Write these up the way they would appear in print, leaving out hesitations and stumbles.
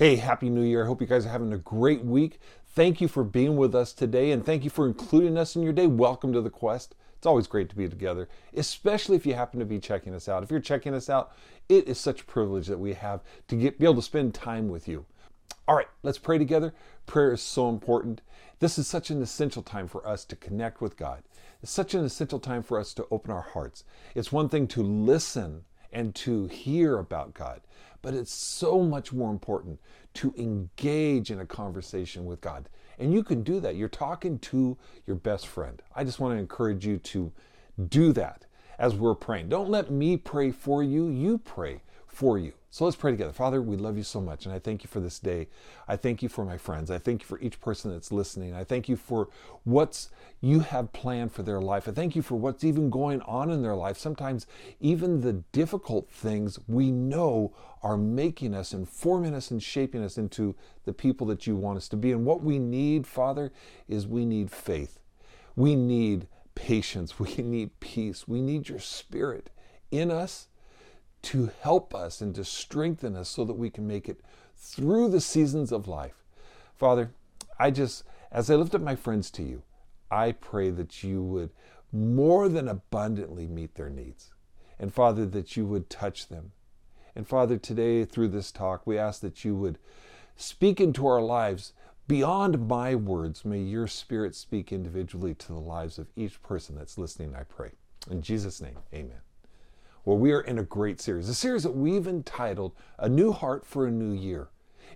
Hey, Happy New Year. I hope you guys are having a great week. Thank you for being with us today, and thank you for including us in your day. Welcome to The Quest. It's always great to be together, especially if you happen to be checking us out. If you're checking us out, it is such a privilege that we have to be able to spend time with you. All right, let's pray together. Prayer is so important. This is such an essential time for us to connect with God. It's such an essential time for us to open our hearts. It's one thing to listen and to hear about God, but it's so much more important to engage in a conversation with God. And you can do that. You're talking to your best friend. I just want to encourage you to do that as we're praying. Don't let me pray for you. You pray for you. So let's pray together. Father, we love you so much, and I thank you for this day. I thank you for my friends. I thank you for each person that's listening. I thank you for what you have planned for their life. I thank you for what's even going on in their life. Sometimes even the difficult things we know are making us and forming us and shaping us into the people that you want us to be. And what we need, Father, is we need faith. We need patience. We need peace. We need your Spirit in us to help us and to strengthen us so that we can make it through the seasons of life. Father, as I lift up my friends to you, I pray that you would more than abundantly meet their needs. And Father, that you would touch them. And Father, today through this talk, we ask that you would speak into our lives beyond my words. May your Spirit speak individually to the lives of each person that's listening, I pray. In Jesus' name, amen. Well, we are in a great series, a series that we've entitled A New Heart for a New Year.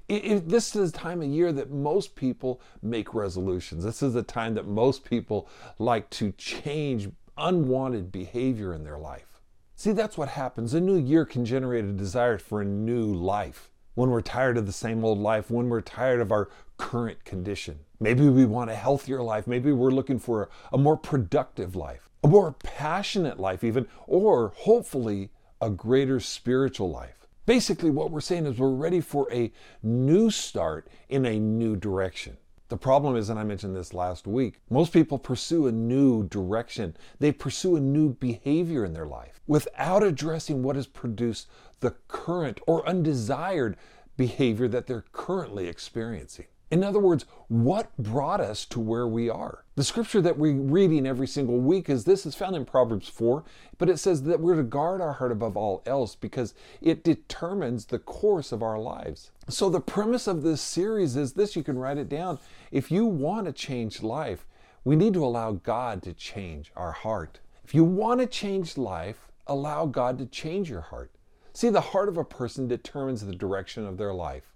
This is the time of year that most people make resolutions. This is the time that most people like to change unwanted behavior in their life. See, that's what happens. A new year can generate a desire for a new life. When we're tired of the same old life, when we're tired of our current condition. Maybe we want a healthier life. Maybe we're looking for a more productive life, a more passionate life even, or hopefully a greater spiritual life. Basically what we're saying is we're ready for a new start in a new direction. The problem is, and I mentioned this last week, most people pursue a new direction. They pursue a new behavior in their life without addressing what has produced the current or undesired behavior that they're currently experiencing. In other words, what brought us to where we are? The scripture that we're reading every single week is found in Proverbs 4, but it says that we're to guard our heart above all else because it determines the course of our lives. So the premise of this series is this, you can write it down. If you want to change life, we need to allow God to change our heart. If you want to change life, allow God to change your heart. See, the heart of a person determines the direction of their life.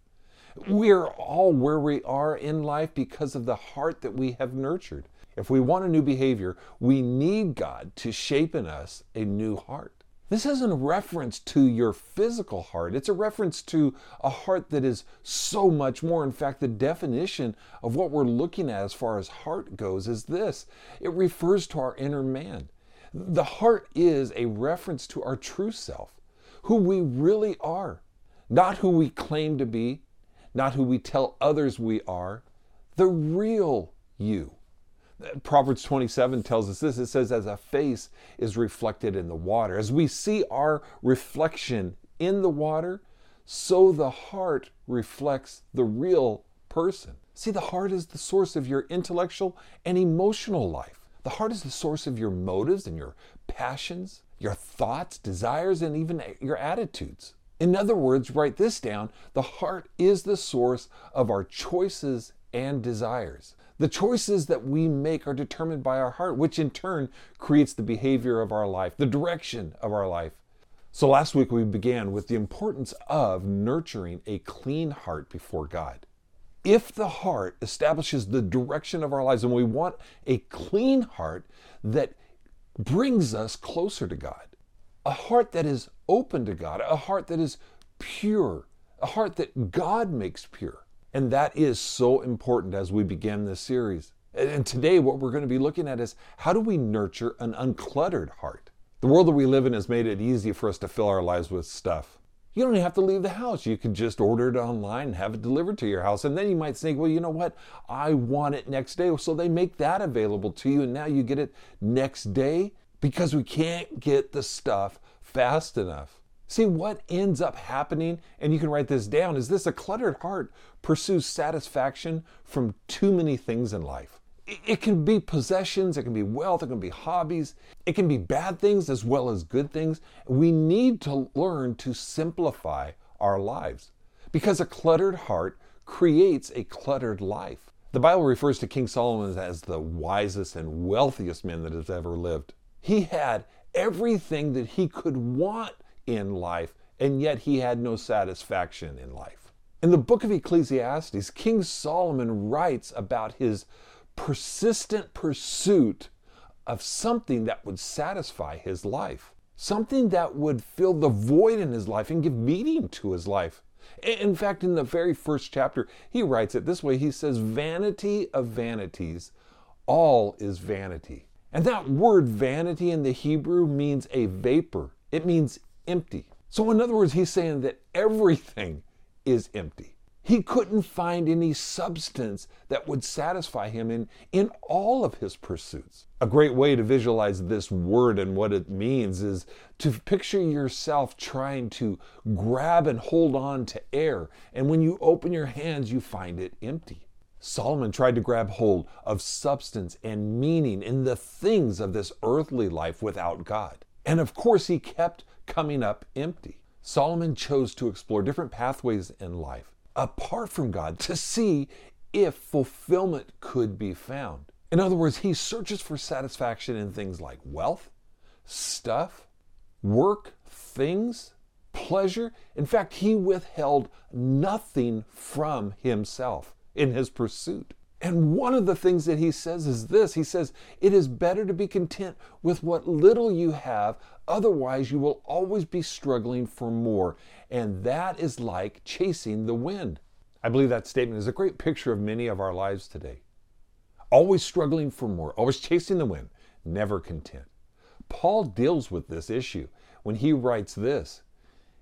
We're all where we are in life because of the heart that we have nurtured. If we want a new behavior, we need God to shape in us a new heart. This isn't a reference to your physical heart. It's a reference to a heart that is so much more. In fact, the definition of what we're looking at as far as heart goes is this. It refers to our inner man. The heart is a reference to our true self, who we really are, not who we claim to be, not who we tell others we are, the real you. Proverbs 27 tells us this. It says, as a face is reflected in the water, as we see our reflection in the water, so the heart reflects the real person. See, the heart is the source of your intellectual and emotional life. The heart is the source of your motives and your passions, your thoughts, desires, and even your attitudes. In other words, write this down, the heart is the source of our choices and desires. The choices that we make are determined by our heart, which in turn creates the behavior of our life, the direction of our life. So last week we began with the importance of nurturing a clean heart before God. If the heart establishes the direction of our lives, and we want a clean heart that brings us closer to God, a heart that is open to God, a heart that is pure, a heart that God makes pure. And that is so important as we begin this series. And today what we're going to be looking at is how do we nurture an uncluttered heart? The world that we live in has made it easy for us to fill our lives with stuff. You don't even have to leave the house. You can just order it online and have it delivered to your house. And then you might think, well, you know what? I want it next day. So they make that available to you and now you get it next day. Because we can't get the stuff fast enough. See, what ends up happening, and you can write this down, is this: a cluttered heart pursues satisfaction from too many things in life. It can be possessions, it can be wealth, it can be hobbies, it can be bad things as well as good things. We need to learn to simplify our lives, because a cluttered heart creates a cluttered life. The Bible refers to King Solomon as the wisest and wealthiest man that has ever lived. He had everything that he could want in life, and yet he had no satisfaction in life. In the book of Ecclesiastes, King Solomon writes about his persistent pursuit of something that would satisfy his life, something that would fill the void in his life and give meaning to his life. In fact, in the very first chapter, he writes it this way. He says, "Vanity of vanities, all is vanity." And that word vanity in the Hebrew means a vapor. It means empty. So in other words, he's saying that everything is empty. He couldn't find any substance that would satisfy him in all of his pursuits. A great way to visualize this word and what it means is to picture yourself trying to grab and hold on to air, and when you open your hands, you find it empty. Solomon tried to grab hold of substance and meaning in the things of this earthly life without God. And of course, he kept coming up empty. Solomon chose to explore different pathways in life apart from God to see if fulfillment could be found. In other words, he searches for satisfaction in things like wealth, stuff, work, things, pleasure. In fact, he withheld nothing from himself in his pursuit. And one of the things that he says is this. He says, "It is better to be content with what little you have. Otherwise, you will always be struggling for more. And that is like chasing the wind." I believe that statement is a great picture of many of our lives today. Always struggling for more, always chasing the wind, never content. Paul deals with this issue when he writes this.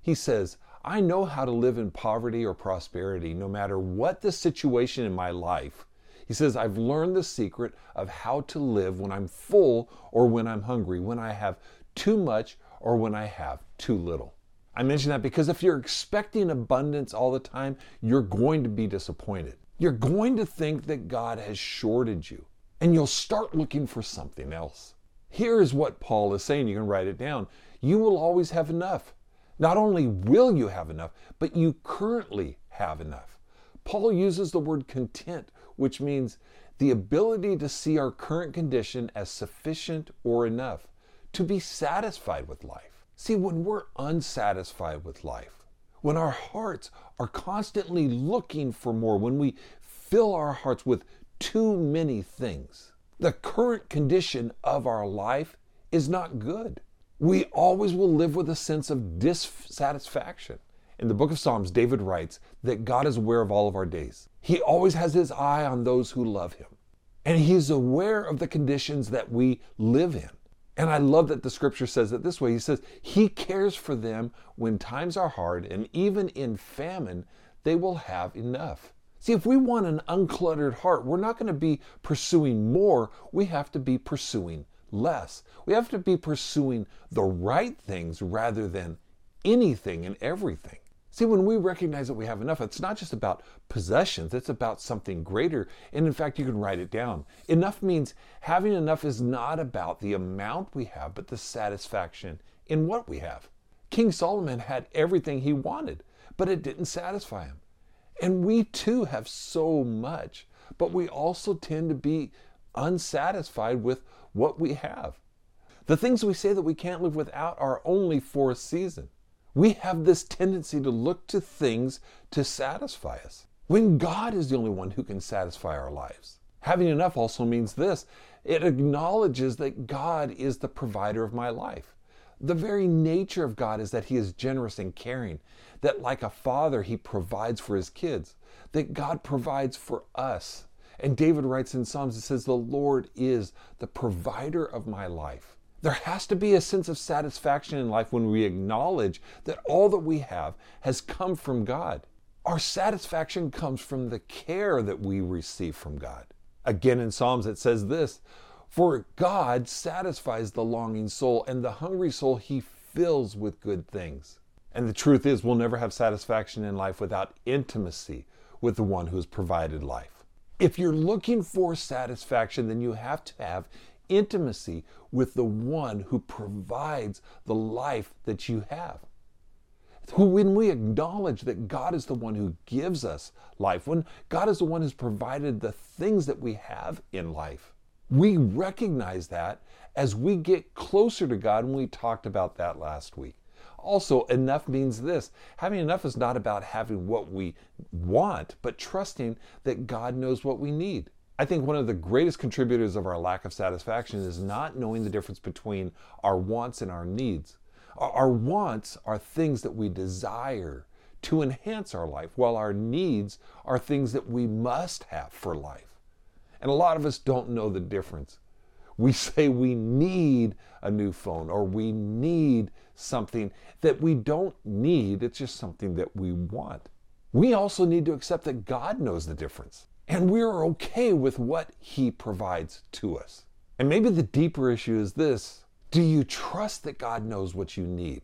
He says, "I know how to live in poverty or prosperity, no matter what the situation in my life." He says, "I've learned the secret of how to live when I'm full or when I'm hungry, when I have too much or when I have too little." I mention that because if you're expecting abundance all the time, you're going to be disappointed. You're going to think that God has shorted you, and you'll start looking for something else. Here is what Paul is saying. You can write it down. You will always have enough. Not only will you have enough, but you currently have enough. Paul uses the word content, which means the ability to see our current condition as sufficient or enough, to be satisfied with life. See, when we're unsatisfied with life, when our hearts are constantly looking for more, when we fill our hearts with too many things, the current condition of our life is not good. We always will live with a sense of dissatisfaction. In the book of Psalms, David writes that God is aware of all of our days. He always has his eye on those who love him. And he's aware of the conditions that we live in. And I love that the scripture says it this way. He says, "He cares for them when times are hard, and even in famine, they will have enough." See, if we want an uncluttered heart, we're not going to be pursuing more. We have to be pursuing less. We have to be pursuing the right things rather than anything and everything. See, when we recognize that we have enough, it's not just about possessions, it's about something greater. And in fact, you can write it down. Enough means having enough is not about the amount we have, but the satisfaction in what we have. King Solomon had everything he wanted, but it didn't satisfy him. And we too have so much, but we also tend to be unsatisfied with what we have. The things we say that we can't live without are only for a season. We have this tendency to look to things to satisfy us, when God is the only one who can satisfy our lives. Having enough also means this. It acknowledges that God is the provider of my life. The very nature of God is that he is generous and caring, that like a father, he provides for his kids, that God provides for us. And David writes in Psalms, it says, "The Lord is the provider of my life." There has to be a sense of satisfaction in life when we acknowledge that all that we have has come from God. Our satisfaction comes from the care that we receive from God. Again, in Psalms, it says this, "For God satisfies the longing soul, and the hungry soul he fills with good things." And the truth is, we'll never have satisfaction in life without intimacy with the one who has provided life. If you're looking for satisfaction, then you have to have intimacy with the one who provides the life that you have. When we acknowledge that God is the one who gives us life, when God is the one who's provided the things that we have in life, we recognize that as we get closer to God, and we talked about that last week. Also, enough means this. Having enough is not about having what we want, but trusting that God knows what we need. I think one of the greatest contributors of our lack of satisfaction is not knowing the difference between our wants and our needs. Our wants are things that we desire to enhance our life, while our needs are things that we must have for life. And a lot of us don't know the difference. We say we need a new phone, or we need something that we don't need. It's just something that we want. We also need to accept that God knows the difference, and we're okay with what He provides to us. And maybe the deeper issue is this: do you trust that God knows what you need?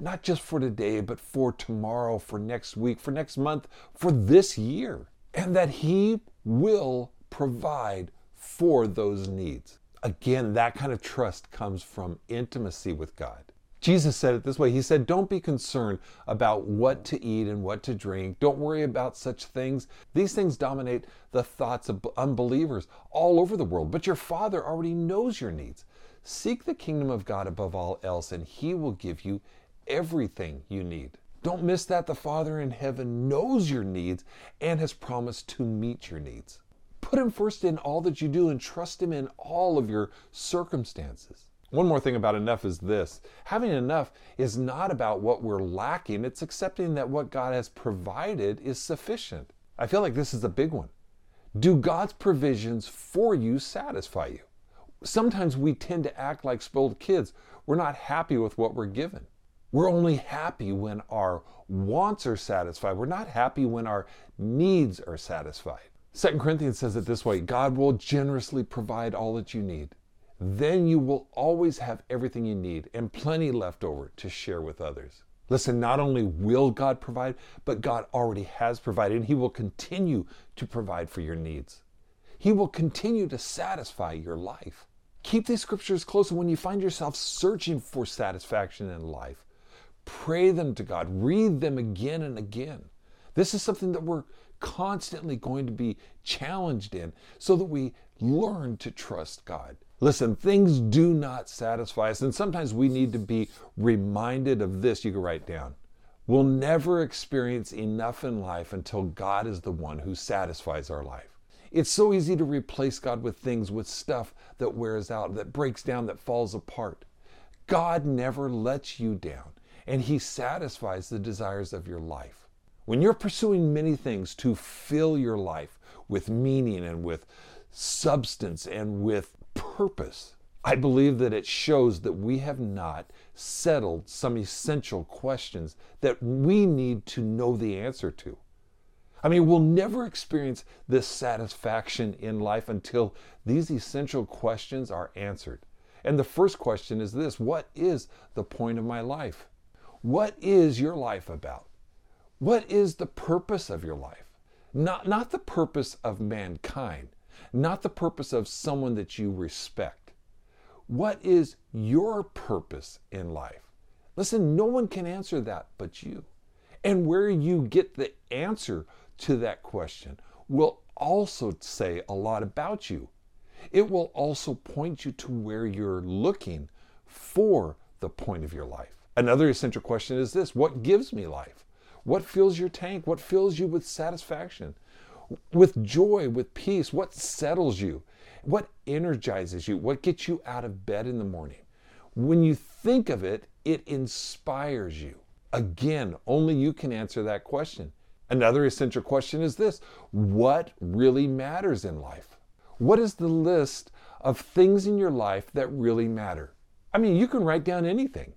Not just for today, but for tomorrow, for next week, for next month, for this year, and that He will provide for those needs. Again, that kind of trust comes from intimacy with God. Jesus said it this way. He said, don't be concerned about what to eat and what to drink. Don't worry about such things. These things dominate the thoughts of unbelievers all over the world, but your Father already knows your needs. Seek the kingdom of God above all else, and He will give you everything you need. Don't miss that the Father in heaven knows your needs and has promised to meet your needs. Put Him first in all that you do, and trust Him in all of your circumstances. One more thing about enough is this. Having enough is not about what we're lacking. It's accepting that what God has provided is sufficient. I feel like this is a big one. Do God's provisions for you satisfy you? Sometimes we tend to act like spoiled kids. We're not happy with what we're given. We're only happy when our wants are satisfied. We're not happy when our needs are satisfied. 2 Corinthians says it this way, God will generously provide all that you need. Then you will always have everything you need and plenty left over to share with others. Listen, not only will God provide, but God already has provided, and He will continue to provide for your needs. He will continue to satisfy your life. Keep these scriptures close, and when you find yourself searching for satisfaction in life, pray them to God. Read them again and again. This is something that we're constantly going to be challenged in, so that we learn to trust God. Listen, things do not satisfy us, and sometimes we need to be reminded of this. You can write down. We'll never experience enough in life until God is the one who satisfies our life. It's so easy to replace God with things, with stuff that wears out, that breaks down, that falls apart. God never lets you down, and He satisfies the desires of your life. When you're pursuing many things to fill your life with meaning and with substance and with purpose, I believe that it shows that we have not settled some essential questions that we need to know the answer to. I mean, we'll never experience this satisfaction in life until these essential questions are answered. And the first question is this: what is the point of my life? What is your life about? What is the purpose of your life? Not the purpose of mankind, not the purpose of someone that you respect. What is your purpose in life? Listen, no one can answer that but you. And where you get the answer to that question will also say a lot about you. It will also point you to where you're looking for the point of your life. Another essential question is this: what gives me life? What fills your tank? What fills you with satisfaction, with joy, with peace? What settles you? What energizes you? What gets you out of bed in the morning? When you think of it, it inspires you. Again, only you can answer that question. Another essential question is this: what really matters in life? What is the list of things in your life that really matter? I mean, you can write down anything.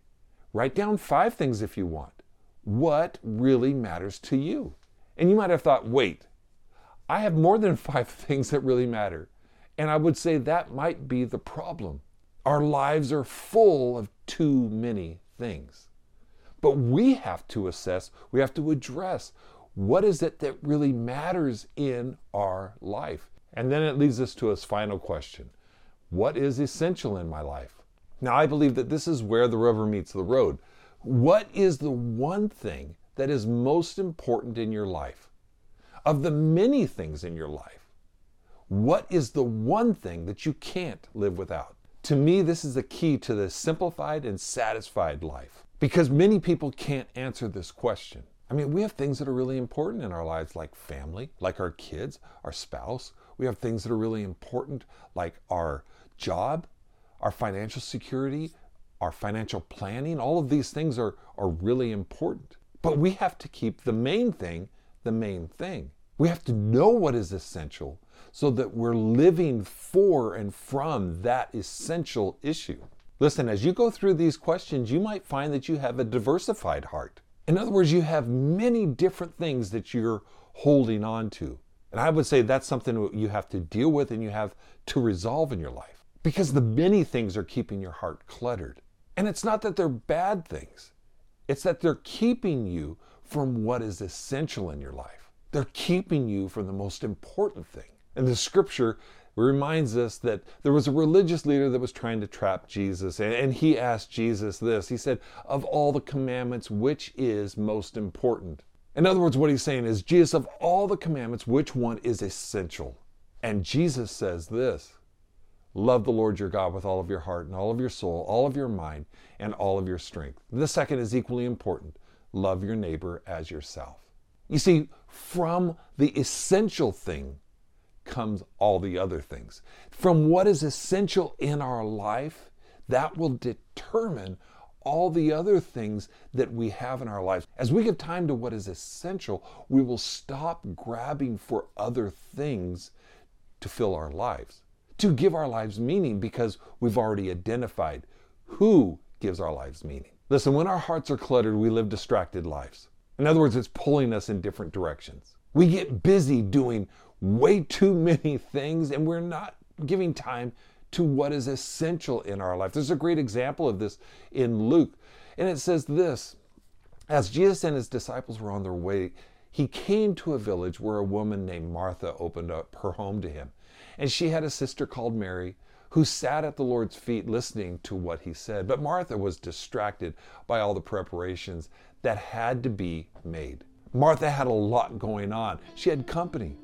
Write down 5 things if you want. What really matters to you? And you might have thought, wait, I have more than 5 things that really matter. And I would say that might be the problem. Our lives are full of too many things. But we have to assess, we have to address what is it that really matters in our life. And then it leads us to his final question. What is essential in my life? Now, I believe that this is where the rubber meets the road. What is the one thing that is most important in your life? Of the many things in your life, what is the one thing that you can't live without? To me, this is the key to the simplified and satisfied life, because many people can't answer this question. I mean, we have things that are really important in our lives, like family, like our kids, our spouse. We have things that are really important, like our job, our financial security, our financial planning. All of these things are really important. But we have to keep the main thing the main thing. We have to know what is essential so that we're living for and from that essential issue. Listen, as you go through these questions, you might find that you have a diversified heart. In other words, you have many different things that you're holding on to. And I would say that's something you have to deal with and you have to resolve in your life, because the many things are keeping your heart cluttered. And it's not that they're bad things. It's that they're keeping you from what is essential in your life. They're keeping you from the most important thing. And the scripture reminds us that there was a religious leader that was trying to trap Jesus, and he asked Jesus this. He said, of all the commandments, which is most important? In other words, what he's saying is, Jesus, of all the commandments, which one is essential? And Jesus says this, love the Lord your God with all of your heart and all of your soul, all of your mind, and all of your strength. The second is equally important, love your neighbor as yourself. You see, from the essential thing comes all the other things. From what is essential in our life, that will determine all the other things that we have in our lives. As we give time to what is essential, we will stop grabbing for other things to fill our lives, to give our lives meaning, because we've already identified who gives our lives meaning. Listen, when our hearts are cluttered, we live distracted lives. In other words, it's pulling us in different directions. We get busy doing way too many things, and we're not giving time to what is essential in our life. There's a great example of this in Luke, and it says this. As Jesus and his disciples were on their way, he came to a village where a woman named Martha opened up her home to him. And she had a sister called Mary, who sat at the Lord's feet listening to what he said. But Martha was distracted by all the preparations that had to be made. Martha had a lot going on. She had company.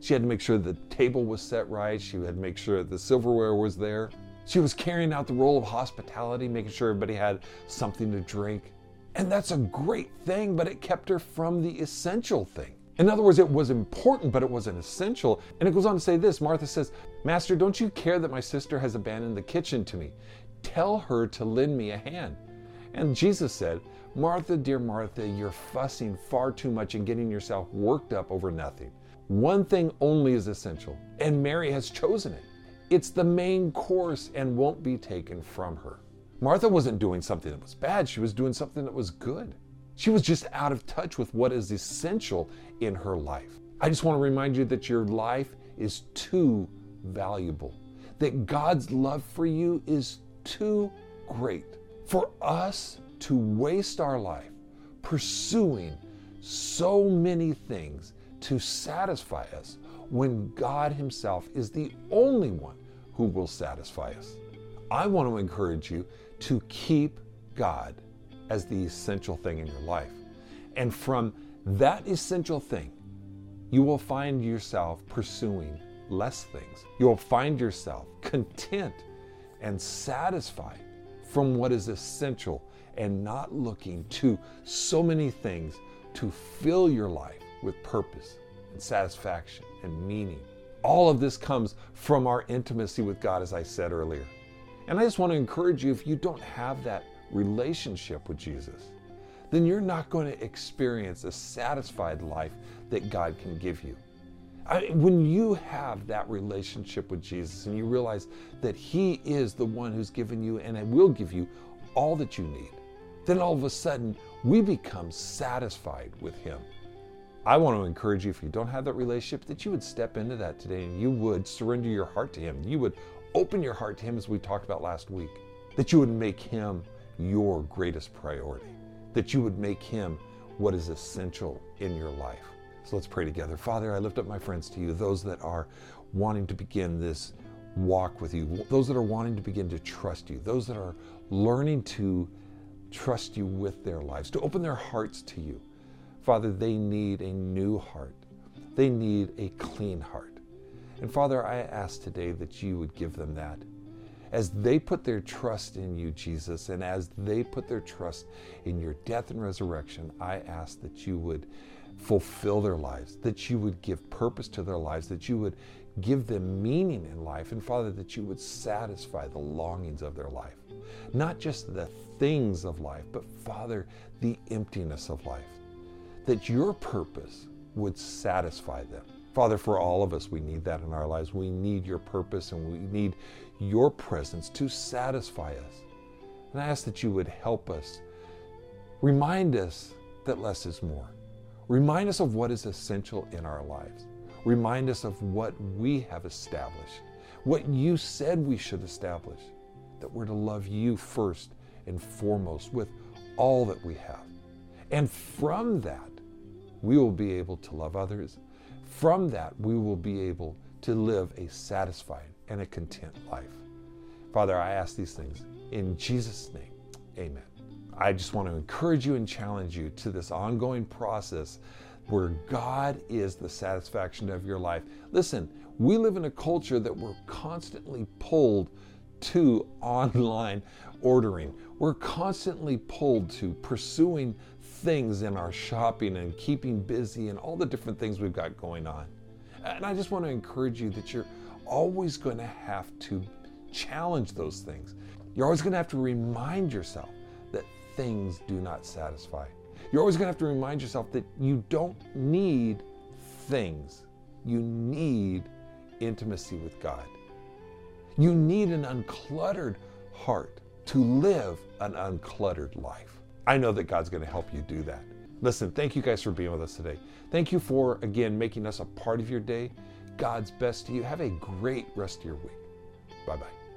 She had to make sure the table was set right. She had to make sure the silverware was there. She was carrying out the role of hospitality, making sure everybody had something to drink. And that's a great thing, but it kept her from the essential thing. In other words, it was important, but it wasn't essential. And it goes on to say this. Martha says, Master, don't you care that my sister has abandoned the kitchen to me? Tell her to lend me a hand. And Jesus said, Martha, dear Martha, you're fussing far too much and getting yourself worked up over nothing. One thing only is essential, and Mary has chosen it. It's the main course and won't be taken from her. Martha wasn't doing something that was bad. She was doing something that was good. She was just out of touch with what is essential in her life. I just want to remind you that your life is too valuable, that God's love for you is too great for us to waste our life pursuing so many things to satisfy us, when God himself is the only one who will satisfy us. I want to encourage you to keep God as the essential thing in your life. And from that essential thing, you will find yourself pursuing less things. You will find yourself content and satisfied from what is essential, and not looking to so many things to fill your life with purpose and satisfaction and meaning. All of this comes from our intimacy with God, as I said earlier. And I just want to encourage you, if you don't have that relationship with Jesus, then you're not going to experience a satisfied life that God can give you. When you have that relationship with Jesus and you realize that he is the one who's given you and will give you all that you need, then all of a sudden we become satisfied with him. I want to encourage you, if you don't have that relationship, that you would step into that today and you would surrender your heart to him. You would open your heart to him, as we talked about last week, that you would make him your greatest priority. that you would make him what is essential in your life. So let's pray together. Father, I lift up my friends to you, those that are wanting to begin this walk with you, those that are wanting to begin to trust you, those that are learning to trust you with their lives, to open their hearts to you. Father, they need a new heart. They need a clean heart. And Father, I ask today that you would give them that. As they put their trust in you, Jesus, and as they put their trust in your death and resurrection, I ask that you would fulfill their lives, that you would give purpose to their lives, that you would give them meaning in life, and Father, that you would satisfy the longings of their life. Not just the things of life, but Father, the emptiness of life. That your purpose would satisfy them. Father, for all of us, we need that in our lives. We need your purpose and we need your presence to satisfy us. And I ask that you would help us, remind us that less is more. Remind us of what is essential in our lives. Remind us of what we have established, what you said we should establish, that we're to love you first and foremost with all that we have. And from that, we will be able to love others. From that, we will be able to live a satisfied and a content life. Father, I ask these things in Jesus' name. Amen. I just want to encourage you and challenge you to this ongoing process where God is the satisfaction of your life. Listen, we live in a culture that we're constantly pulled to online ordering. We're constantly pulled to pursuing things in our shopping and keeping busy and all the different things we've got going on. And I just want to encourage you that you're always going to have to challenge those things. You're always going to have to remind yourself that things do not satisfy. You're always going to have to remind yourself that you don't need things. You need intimacy with God. You need an uncluttered heart to live an uncluttered life. I know that God's going to help you do that. Listen, thank you guys for being with us today. Thank you for, again, making us a part of your day. God's best to you. Have a great rest of your week. Bye-bye.